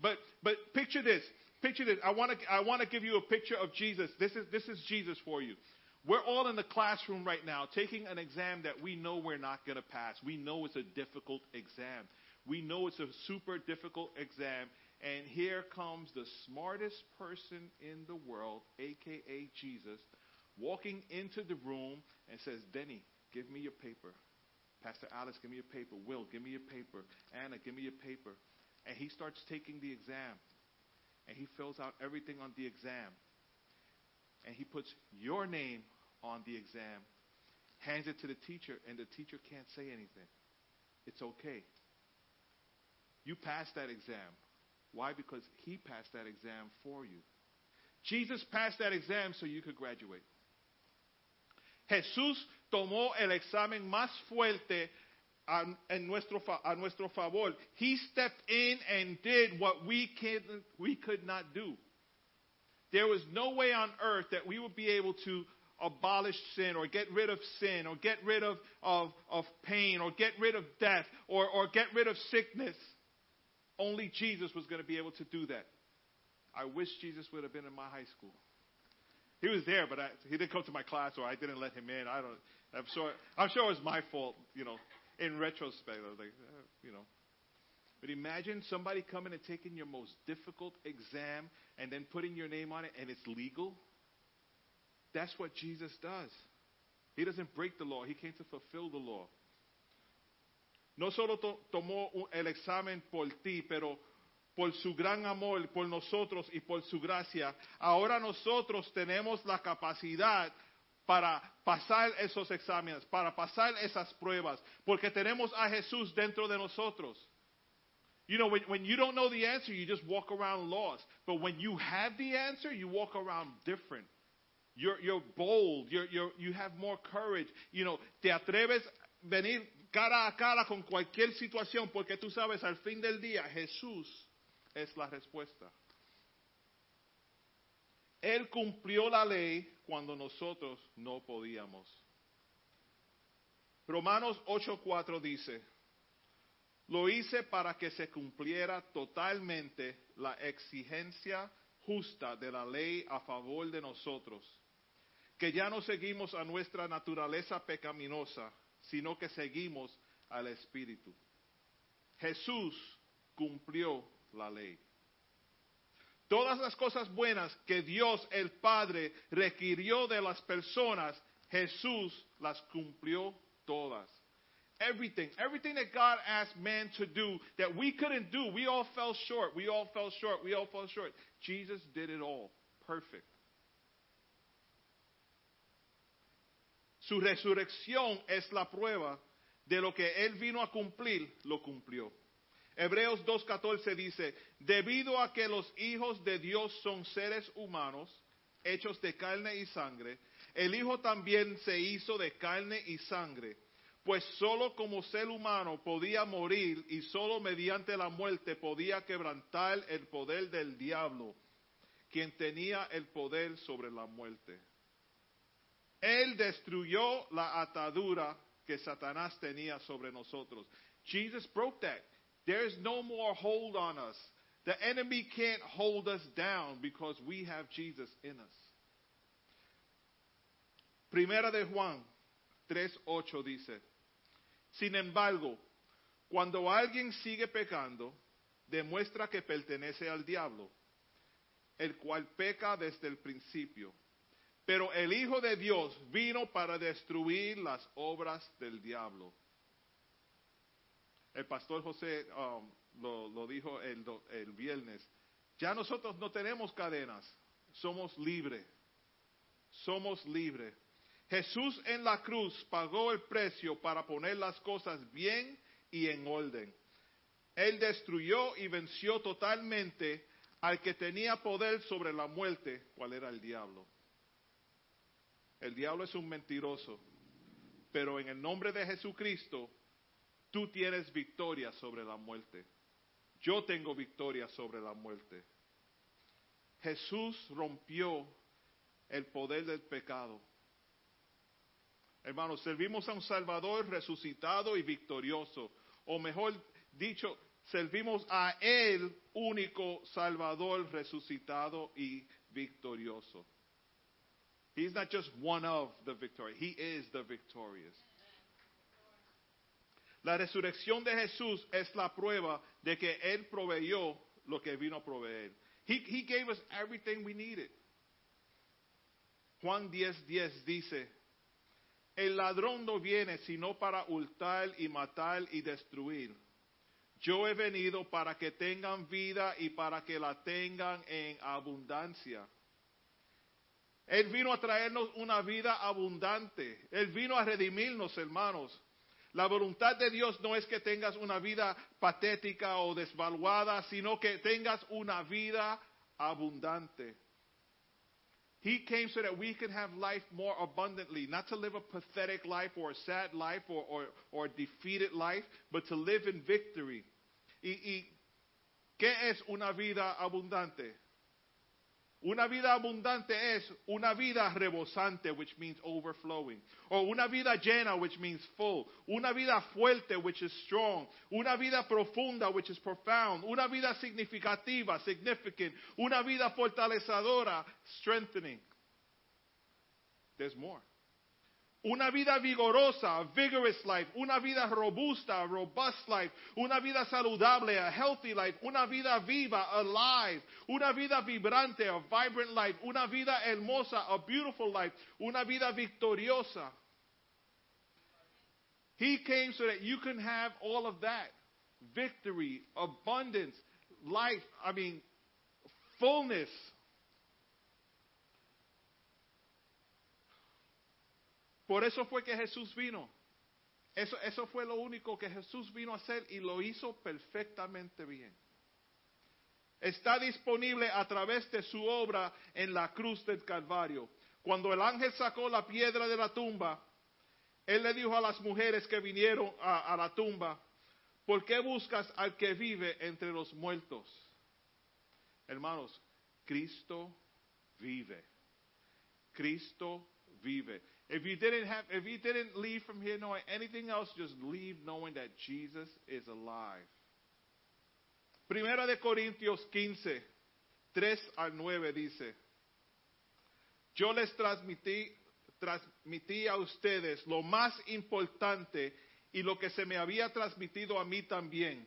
But but picture this. Picture this. I want to I want to give you a picture of Jesus. This is this is Jesus for you. We're all in the classroom right now taking an exam that we know we're not going to pass. We know it's a difficult exam. We know it's a super difficult exam. And here comes the smartest person in the world, a k a. Jesus, walking into the room and says, Denny, give me your paper. Pastor Alice, give me your paper. Will, give me your paper. Anna, give me your paper. And he starts taking the exam. And he fills out everything on the exam. And he puts your name on the exam, hands it to the teacher, and the teacher can't say anything. It's okay. You passed that exam. Why? Because he passed that exam for you. Jesus passed that exam so you could graduate. Jesús tomó el examen más fuerte a, en nuestro, a nuestro favor. He stepped in and did what we, can, we could not do. There was no way on earth that we would be able to abolish sin or get rid of sin or get rid of, of, of pain or get rid of death or, or get rid of sickness. Only Jesus was going to be able to do that. I wish Jesus would have been in my high school. He was there, but I, he didn't come to my class, or I didn't let him in. I don't. I'm sure. I'm sure it was my fault. You know, in retrospect, I was like, eh, you know. But imagine somebody coming and taking your most difficult exam and then putting your name on it, and it's legal. That's what Jesus does. He doesn't break the law. He came to fulfill the law. No solo to, tomó el examen por ti, pero por su gran amor, por nosotros y por su gracia, ahora nosotros tenemos la capacidad para pasar esos exámenes, para pasar esas pruebas, porque tenemos a Jesús dentro de nosotros. You know, when, when you don't know the answer, you just walk around lost. But when you have the answer, you walk around different. You're, you're bold. You're, you're, you have more courage. You know, te atreves a venir cara a cara con cualquier situación, porque tú sabes, al fin del día, Jesús es la respuesta. Él cumplió la ley cuando nosotros no podíamos. Romanos ocho cuatro dice, lo hice para que se cumpliera totalmente la exigencia justa de la ley a favor de nosotros, que ya no seguimos a nuestra naturaleza pecaminosa, sino que seguimos al Espíritu. Jesús cumplió la ley. Todas las cosas buenas que Dios el Padre requirió de las personas, Jesús las cumplió todas. Everything, everything that God asked man to do that we couldn't do, we all fell short, we all fell short, we all fell short. Jesus did it all, perfect. Su resurrección es la prueba de lo que Él vino a cumplir, lo cumplió. Hebreos dos catorce dice, debido a que los hijos de Dios son seres humanos, hechos de carne y sangre, el Hijo también se hizo de carne y sangre, pues solo como ser humano podía morir y solo mediante la muerte podía quebrantar el poder del diablo, quien tenía el poder sobre la muerte. Él destruyó la atadura que Satanás tenía sobre nosotros. Jesus broke that. There is no more hold on us. The enemy can't hold us down because we have Jesus in us. Primera de Juan tres ocho dice, sin embargo, cuando alguien sigue pecando, demuestra que pertenece al diablo, el cual peca desde el principio. Pero el Hijo de Dios vino para destruir las obras del diablo. El pastor José um, lo, lo dijo el, el viernes. Ya nosotros no tenemos cadenas. Somos libres. Somos libres. Jesús en la cruz pagó el precio para poner las cosas bien y en orden. Él destruyó y venció totalmente al que tenía poder sobre la muerte, cuál era el diablo. El diablo es un mentiroso, pero en el nombre de Jesucristo, tú tienes victoria sobre la muerte. Yo tengo victoria sobre la muerte. Jesús rompió el poder del pecado. Hermanos, servimos a un Salvador resucitado y victorioso. O mejor dicho, servimos a Él, único Salvador resucitado y victorioso. He's not just one of the victorious. He is the victorious. La resurrección de Jesús es la prueba de que Él proveyó lo que vino a proveer. He, he gave us everything we needed. Juan diez diez dice, el ladrón no viene sino para hurtar y matar y destruir. Yo he venido para que tengan vida y para que la tengan en abundancia. Él vino a traernos una vida abundante. Él vino a redimirnos, hermanos. La voluntad de Dios no es que tengas una vida patética o desvaluada, sino que tengas una vida abundante. He came so that we could have life more abundantly, not to live a pathetic life or a sad life or, or, or a defeated life, but to live in victory. ¿Y, y qué es una vida abundante? Una vida abundante es una vida rebosante, which means overflowing. O una vida llena, which means full. Una vida fuerte, which is strong. Una vida profunda, which is profound. Una vida significativa, significant. Una vida fortalecedora, strengthening. There's more. Una vida vigorosa, vigorous life. Una vida robusta, robust life. Una vida saludable, a healthy life. Una vida viva, alive. Una vida vibrante, a vibrant life. Una vida hermosa, a beautiful life. Una vida victoriosa. He came so that you can have all of that. Victory, abundance, life, I mean, fullness. Por eso fue que Jesús vino. Eso, eso fue lo único que Jesús vino a hacer y lo hizo perfectamente bien. Está disponible a través de su obra en la cruz del Calvario. Cuando el ángel sacó la piedra de la tumba, él le dijo a las mujeres que vinieron a, a la tumba, ¿por qué buscas al que vive entre los muertos? Hermanos, Cristo vive. Cristo vive. If you didn't have, if you didn't leave from here knowing anything else, just leave knowing that Jesus is alive. Primera de Corintios quince, tres al nueve dice, yo les transmití, transmití a ustedes lo más importante y lo que se me había transmitido a mí también.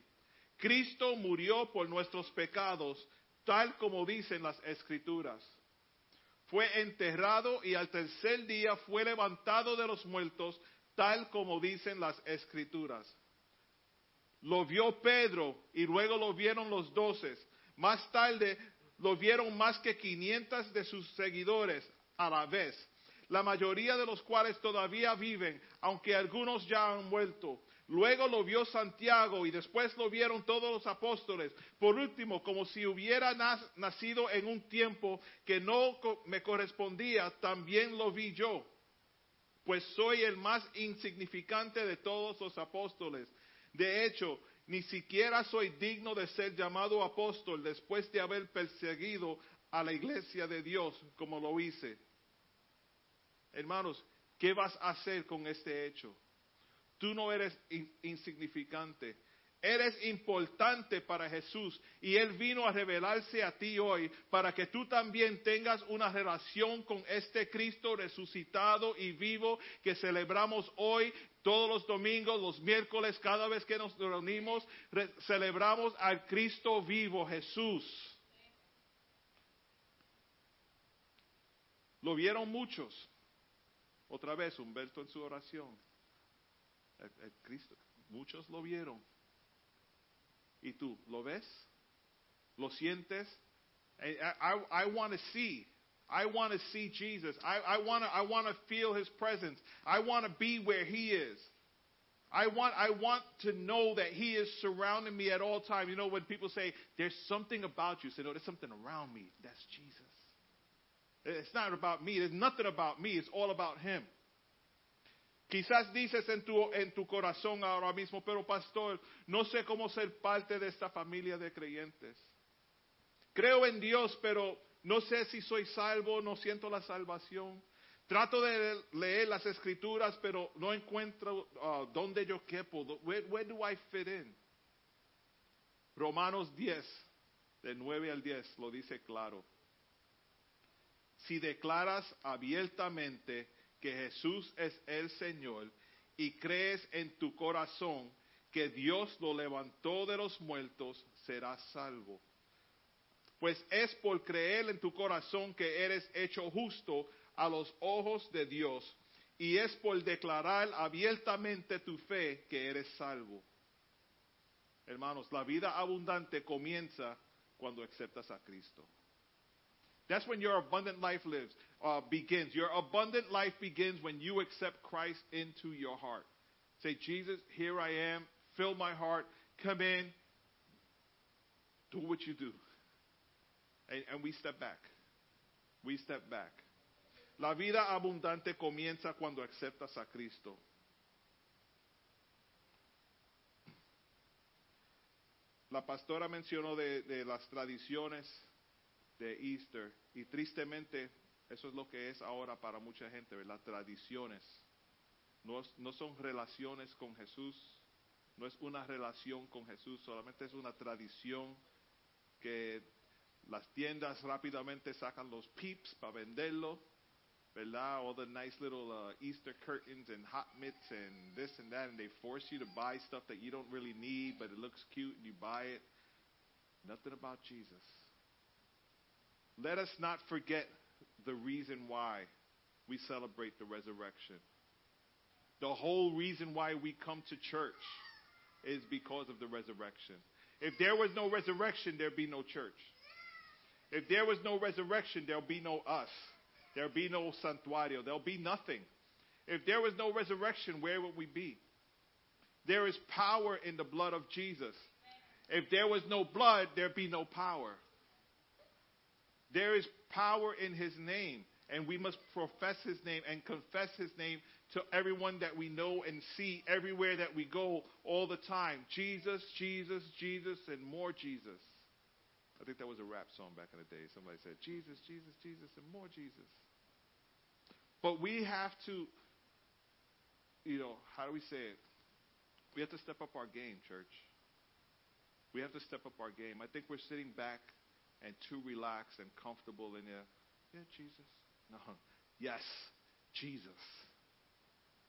Cristo murió por nuestros pecados, tal como dicen las Escrituras. Fue enterrado y al tercer día fue levantado de los muertos, tal como dicen las Escrituras. Lo vio Pedro y luego lo vieron los doce. Más tarde lo vieron más que quinientos de sus seguidores a la vez, la mayoría de los cuales todavía viven, aunque algunos ya han muerto. Luego lo vio Santiago y después lo vieron todos los apóstoles. Por último, como si hubiera nacido en un tiempo que no me correspondía, también lo vi yo, pues soy el más insignificante de todos los apóstoles. De hecho, ni siquiera soy digno de ser llamado apóstol después de haber perseguido a la iglesia de Dios como lo hice. Hermanos, ¿qué vas a hacer con este hecho? Tú no eres in- insignificante. Eres importante para Jesús y Él vino a revelarse a ti hoy para que tú también tengas una relación con este Cristo resucitado y vivo que celebramos hoy, todos los domingos, los miércoles, cada vez que nos reunimos, re- celebramos al Cristo vivo, Jesús. Lo vieron muchos. Otra vez, Humberto en su oración. El, el Cristo, muchos lo vieron. ¿Y tú lo ves? ¿Lo sientes? I, I, I want to see. I want to see Jesus. I, I want to I want to feel His presence. I want to be where He is. I want I want to know that He is surrounding me at all times. You know, when people say there's something about you, say no, there's something around me. That's Jesus. It's not about me. There's nothing about me. It's all about Him. Quizás dices en tu, en tu corazón ahora mismo, pero pastor, no sé cómo ser parte de esta familia de creyentes. Creo en Dios, pero no sé si soy salvo, no siento la salvación. Trato de leer las Escrituras, pero no encuentro uh, dónde yo quepo. Where, where do I fit in? Romanos diez, del nueve al diez, lo dice claro. Si declaras abiertamente que Jesús es el Señor y crees en tu corazón que Dios lo levantó de los muertos, serás salvo. Pues es por creer en tu corazón que eres hecho justo a los ojos de Dios y es por declarar abiertamente tu fe que eres salvo. Hermanos, la vida abundante comienza cuando aceptas a Cristo. That's when your abundant life lives, uh, begins. Your abundant life begins when you accept Christ into your heart. Say, Jesus, here I am. Fill my heart. Come in. Do what you do. And, and we step back. We step back. La vida abundante comienza cuando aceptas a Cristo. La pastora mencionó de, de las tradiciones de Easter, y tristemente eso es lo que es ahora para mucha gente, ¿verdad? Tradiciones. No, no son relaciones con Jesús, no es una relación con Jesús, solamente es una tradición que las tiendas rápidamente sacan los pips para venderlo, ¿verdad? All the nice little uh, Easter curtains and hot mitts and this and that, and they force you to buy stuff that you don't really need, but it looks cute and you buy it. Nothing about Jesus. Let us not forget the reason why we celebrate the resurrection. The whole reason why we come to church is because of the resurrection. If there was no resurrection, there'd be no church. If there was no resurrection, there'll be no us. There'll be no santuario. There'll be nothing. If there was no resurrection, where would we be? There is power in the blood of Jesus. If there was no blood, there'd be no power. There is power in his name, and we must profess his name and confess his name to everyone that we know and see everywhere that we go all the time. Jesus, Jesus, Jesus, and more Jesus. I think that was a rap song back in the day. Somebody said, Jesus, Jesus, Jesus, and more Jesus. But we have to, you know, how do we say it? We have to step up our game, church. We have to step up our game. I think we're sitting back and too relaxed and comfortable in there. Yeah, Jesus. No. Yes, Jesus.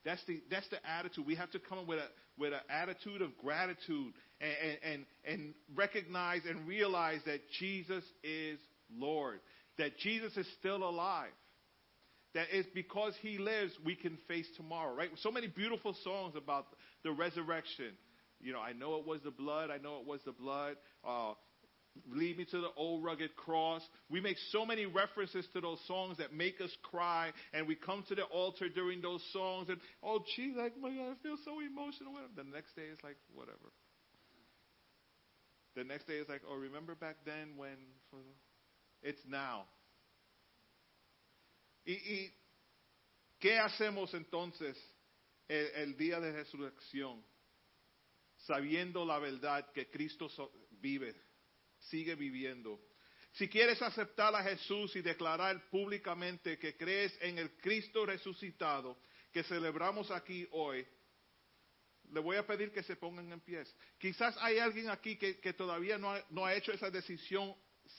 That's the that's the attitude. We have to come with a with an attitude of gratitude and, and and recognize and realize that Jesus is Lord, that Jesus is still alive, that it's because he lives we can face tomorrow, right? So many beautiful songs about the resurrection. You know, I know it was the blood. I know it was the blood. Uh, Lead me to the old rugged cross. We make so many references to those songs that make us cry, and we come to the altar during those songs, and oh, gee, like my God, I feel so emotional. The next day is like whatever. The next day is like, oh, remember back then when? It's now. ¿Y, y qué hacemos entonces el, el día de resurrección, sabiendo la verdad que Cristo so- vive? Sigue viviendo. Si quieres aceptar a Jesús y declarar públicamente que crees en el Cristo resucitado que celebramos aquí hoy, le voy a pedir que se pongan en pie. Quizás hay alguien aquí que, que todavía no ha, no ha hecho esa decisión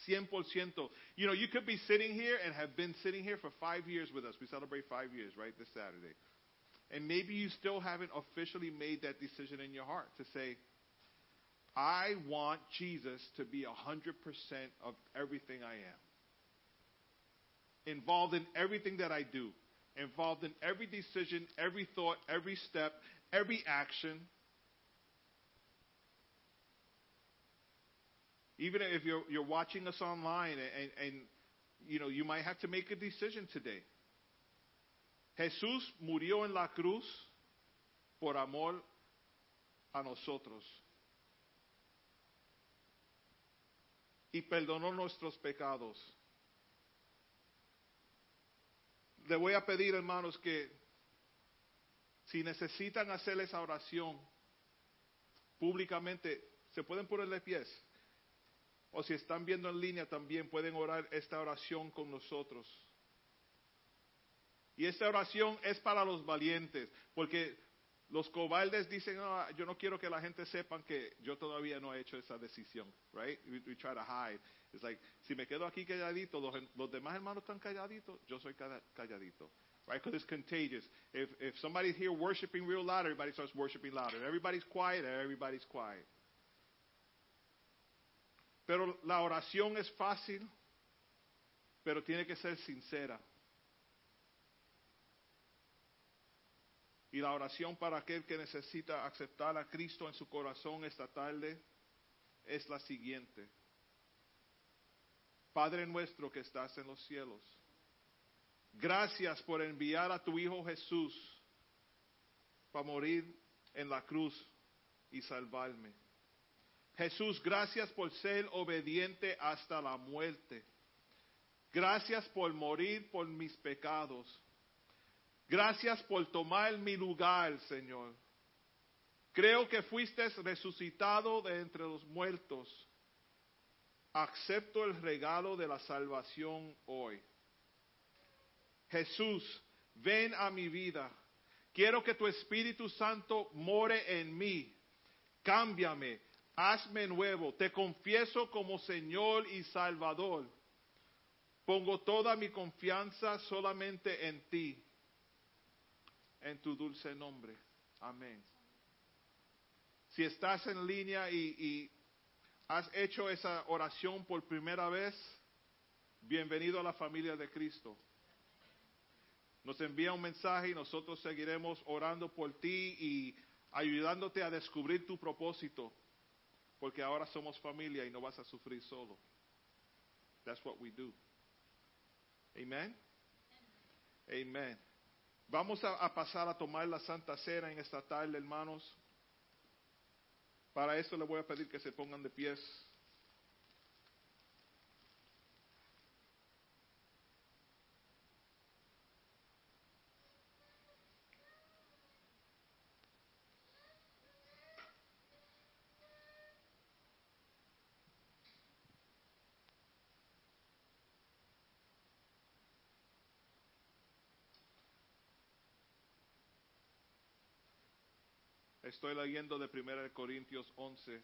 cien por ciento. You know, you could be sitting here and have been sitting here for five years with us. We celebrate five years, right, this Saturday. And maybe you still haven't officially made that decision in your heart to say, I want Jesus to be one hundred percent of everything I am. Involved in everything that I do. Involved in every decision, every thought, every step, every action. Even if you're, you're watching us online and, and, you know, you might have to make a decision today. Jesús murió en la cruz por amor a nosotros. Y perdonó nuestros pecados. Le voy a pedir, hermanos, que si necesitan hacer esa oración públicamente, se pueden ponerle pies. O si están viendo en línea también, pueden orar esta oración con nosotros. Y esta oración es para los valientes, porque los cobardes dicen, no, yo no quiero que la gente sepan que yo todavía no he hecho esa decisión, right? We, we try to hide. It's like, si me quedo aquí calladito, los, los demás hermanos están calladitos, yo soy calladito, right? Because it's contagious. If, if somebody's here worshiping real loud, everybody starts worshiping louder. If everybody's quiet, everybody's quiet. Pero la oración es fácil, pero tiene que ser sincera. Y la oración para aquel que necesita aceptar a Cristo en su corazón esta tarde es la siguiente. Padre nuestro que estás en los cielos, gracias por enviar a tu Hijo Jesús para morir en la cruz y salvarme. Jesús, gracias por ser obediente hasta la muerte. Gracias por morir por mis pecados. Gracias por tomar mi lugar, Señor. Creo que fuiste resucitado de entre los muertos. Acepto el regalo de la salvación hoy. Jesús, ven a mi vida. Quiero que tu Espíritu Santo more en mí. Cámbiame, hazme nuevo. Te confieso como Señor y Salvador. Pongo toda mi confianza solamente en ti, en tu dulce nombre. Amén. Si estás en línea y, y has hecho esa oración por primera vez, bienvenido a la familia de Cristo. Nos envía un mensaje y nosotros seguiremos orando por ti y ayudándote a descubrir tu propósito, porque ahora somos familia y no vas a sufrir solo. That's what we do. Amen. Amen. Vamos a, a pasar a tomar la Santa Cena en esta tarde, hermanos. Para esto les voy a pedir que se pongan de pies. Estoy leyendo de Primera de Corintios once,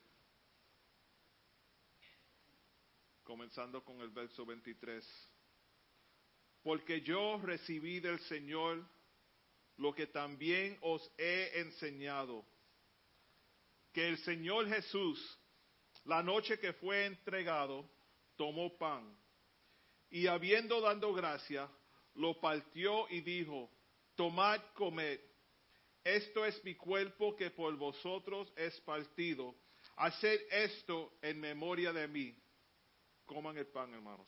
comenzando con el verso veintitrés. Porque yo recibí del Señor lo que también os he enseñado, que el Señor Jesús, la noche que fue entregado, tomó pan, y habiendo dado gracia, lo partió y dijo, tomad, comed. Esto es mi cuerpo que por vosotros es partido. Haced esto en memoria de mí. Coman el pan, hermanos.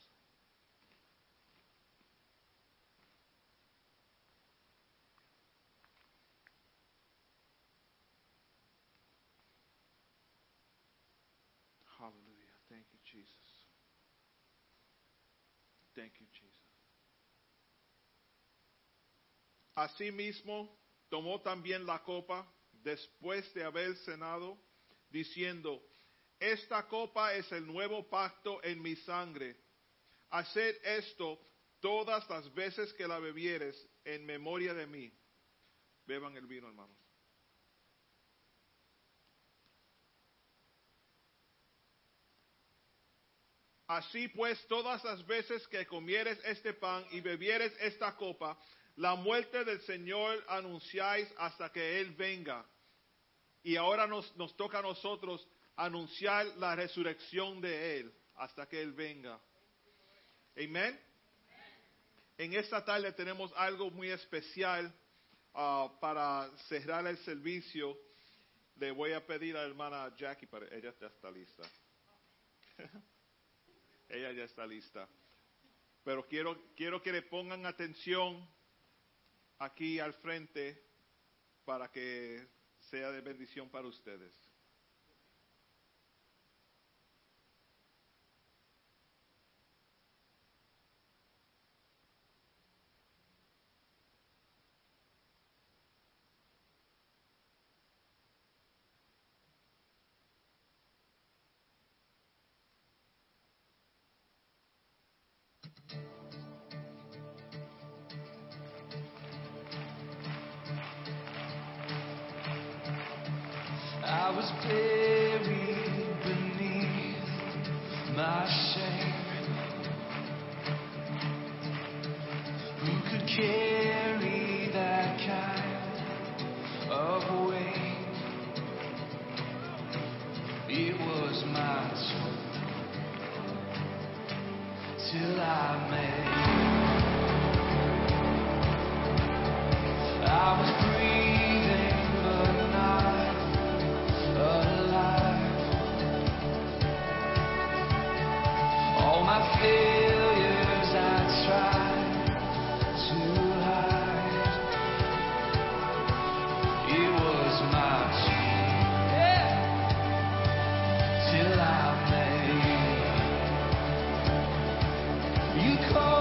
Hallelujah. Thank you, Jesus. Thank you, Jesus. Asimismo, tomó también la copa después de haber cenado, diciendo, esta copa es el nuevo pacto en mi sangre. Haced esto todas las veces que la bebieres en memoria de mí. Beban el vino, hermanos. Así pues, todas las veces que comieres este pan y bebieres esta copa, la muerte del Señor anunciáis hasta que Él venga. Y ahora nos, nos toca a nosotros anunciar la resurrección de Él hasta que Él venga. Amén. En esta tarde tenemos algo muy especial uh, para cerrar el servicio. Le voy a pedir a la hermana Jackie, para, ella ya está lista. Ella ya está lista. Pero quiero, quiero que le pongan atención aquí al frente para que sea de bendición para ustedes. Call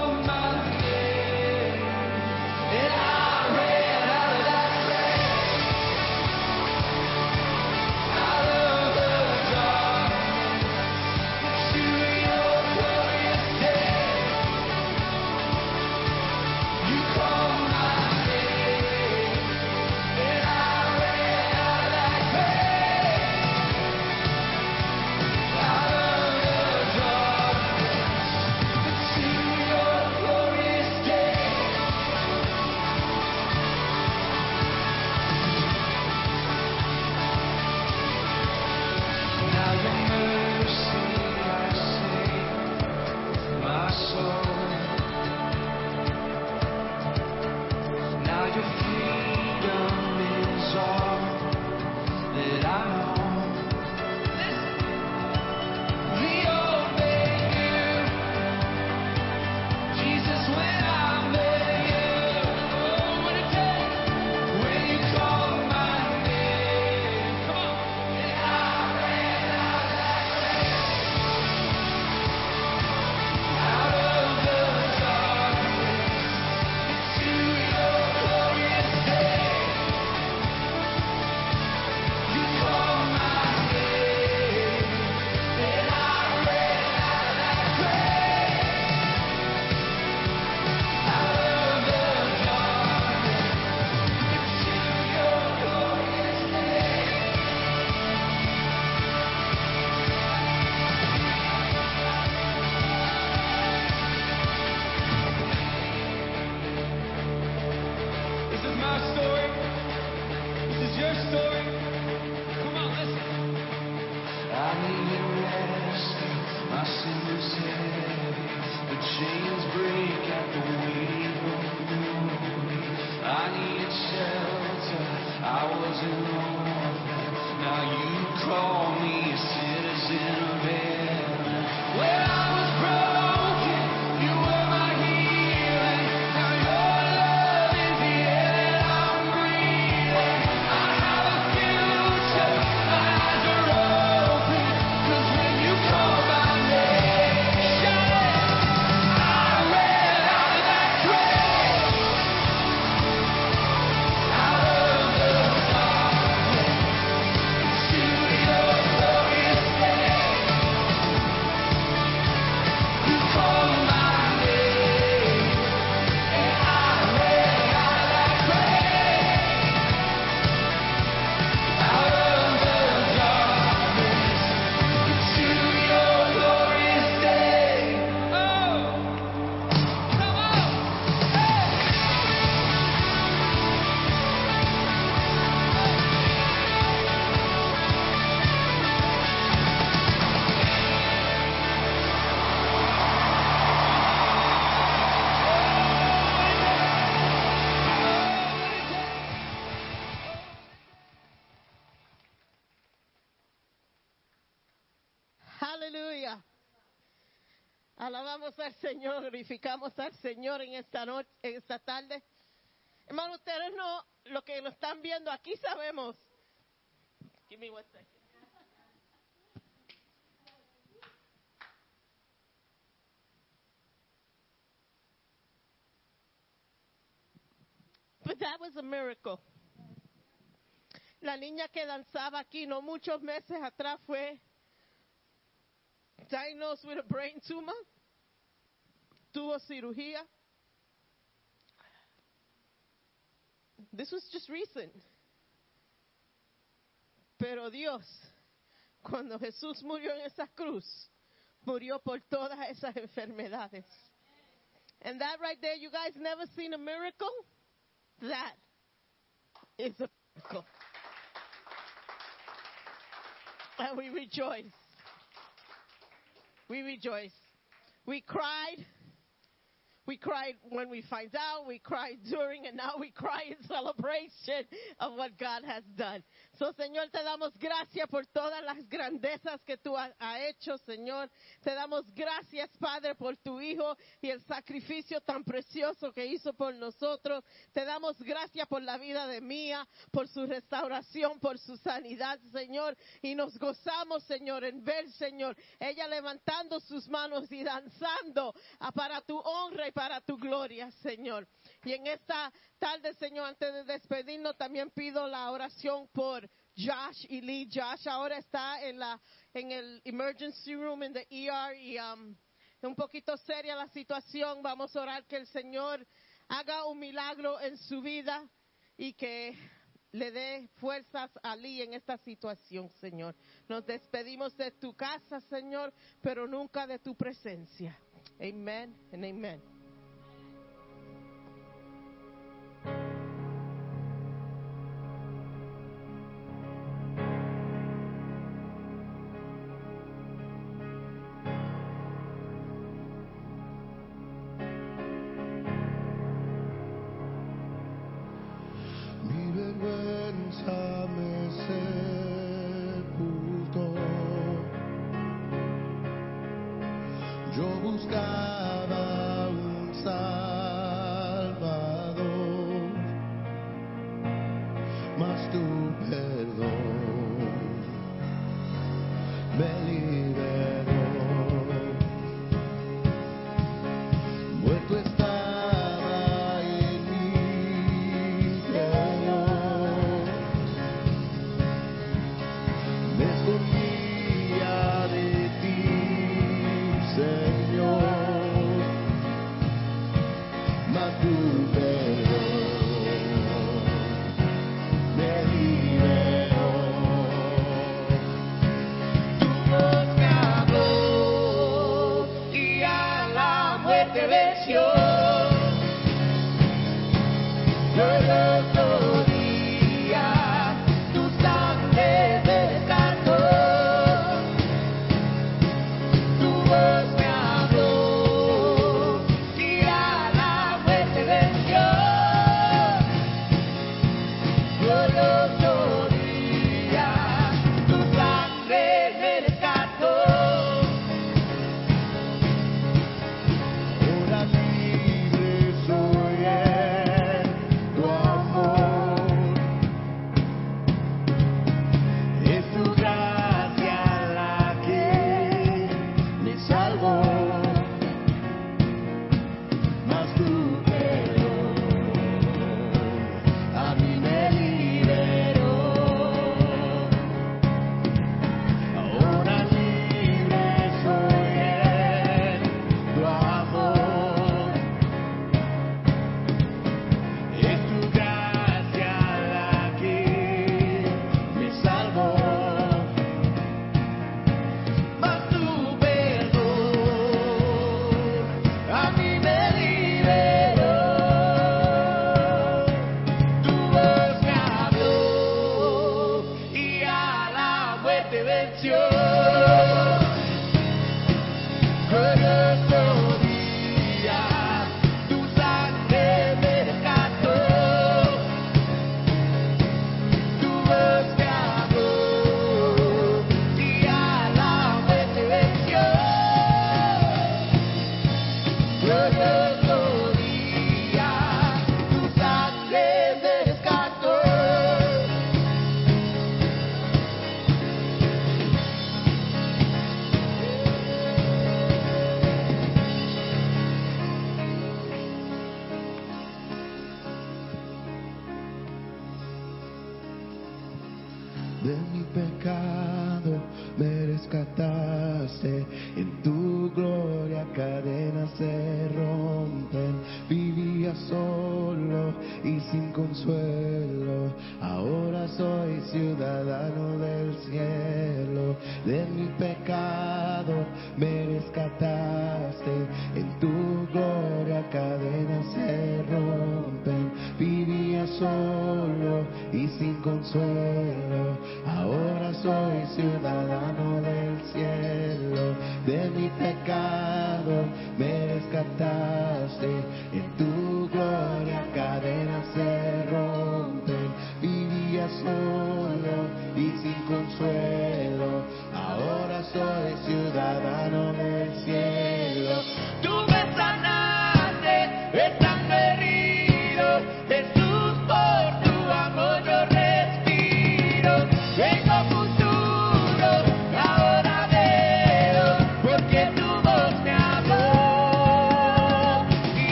Alabamos al Señor, glorificamos al Señor en esta noche, en esta tarde. Hermano, ustedes no, lo que nos están viendo aquí sabemos. Give me one second. But that was a miracle. La niña que danzaba aquí no muchos meses atrás fue diagnosed with a brain tumor. Tuvo cirugía. This was just recent. Pero Dios, cuando Jesús murió en esa cruz, murió por todas esas enfermedades. And that right there, you guys never seen a miracle? That is a miracle. And we rejoice. We rejoice. We cried. We cried when we find out, we cried during, and now we cry in celebration of what God has done. So, Señor, te damos gracias por todas las grandezas que tú has hecho, Señor. Te damos gracias, Padre, por tu Hijo y el sacrificio tan precioso que hizo por nosotros. Te damos gracias por la vida de Mía, por su restauración, por su sanidad, Señor. Y nos gozamos, Señor, en ver, Señor, ella levantando sus manos y danzando para tu honra y para tu gloria, Señor. Y en esta tarde, Señor, antes de despedirnos, también pido la oración por Josh y Lee. Josh ahora está en la en el emergency room, en el E R, y um, un poquito seria la situación. Vamos a orar que el Señor haga un milagro en su vida y que le dé fuerzas a Lee en esta situación, Señor. Nos despedimos de tu casa, Señor, pero nunca de tu presencia. Amén and amén. Amen. Good.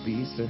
Happy Easter.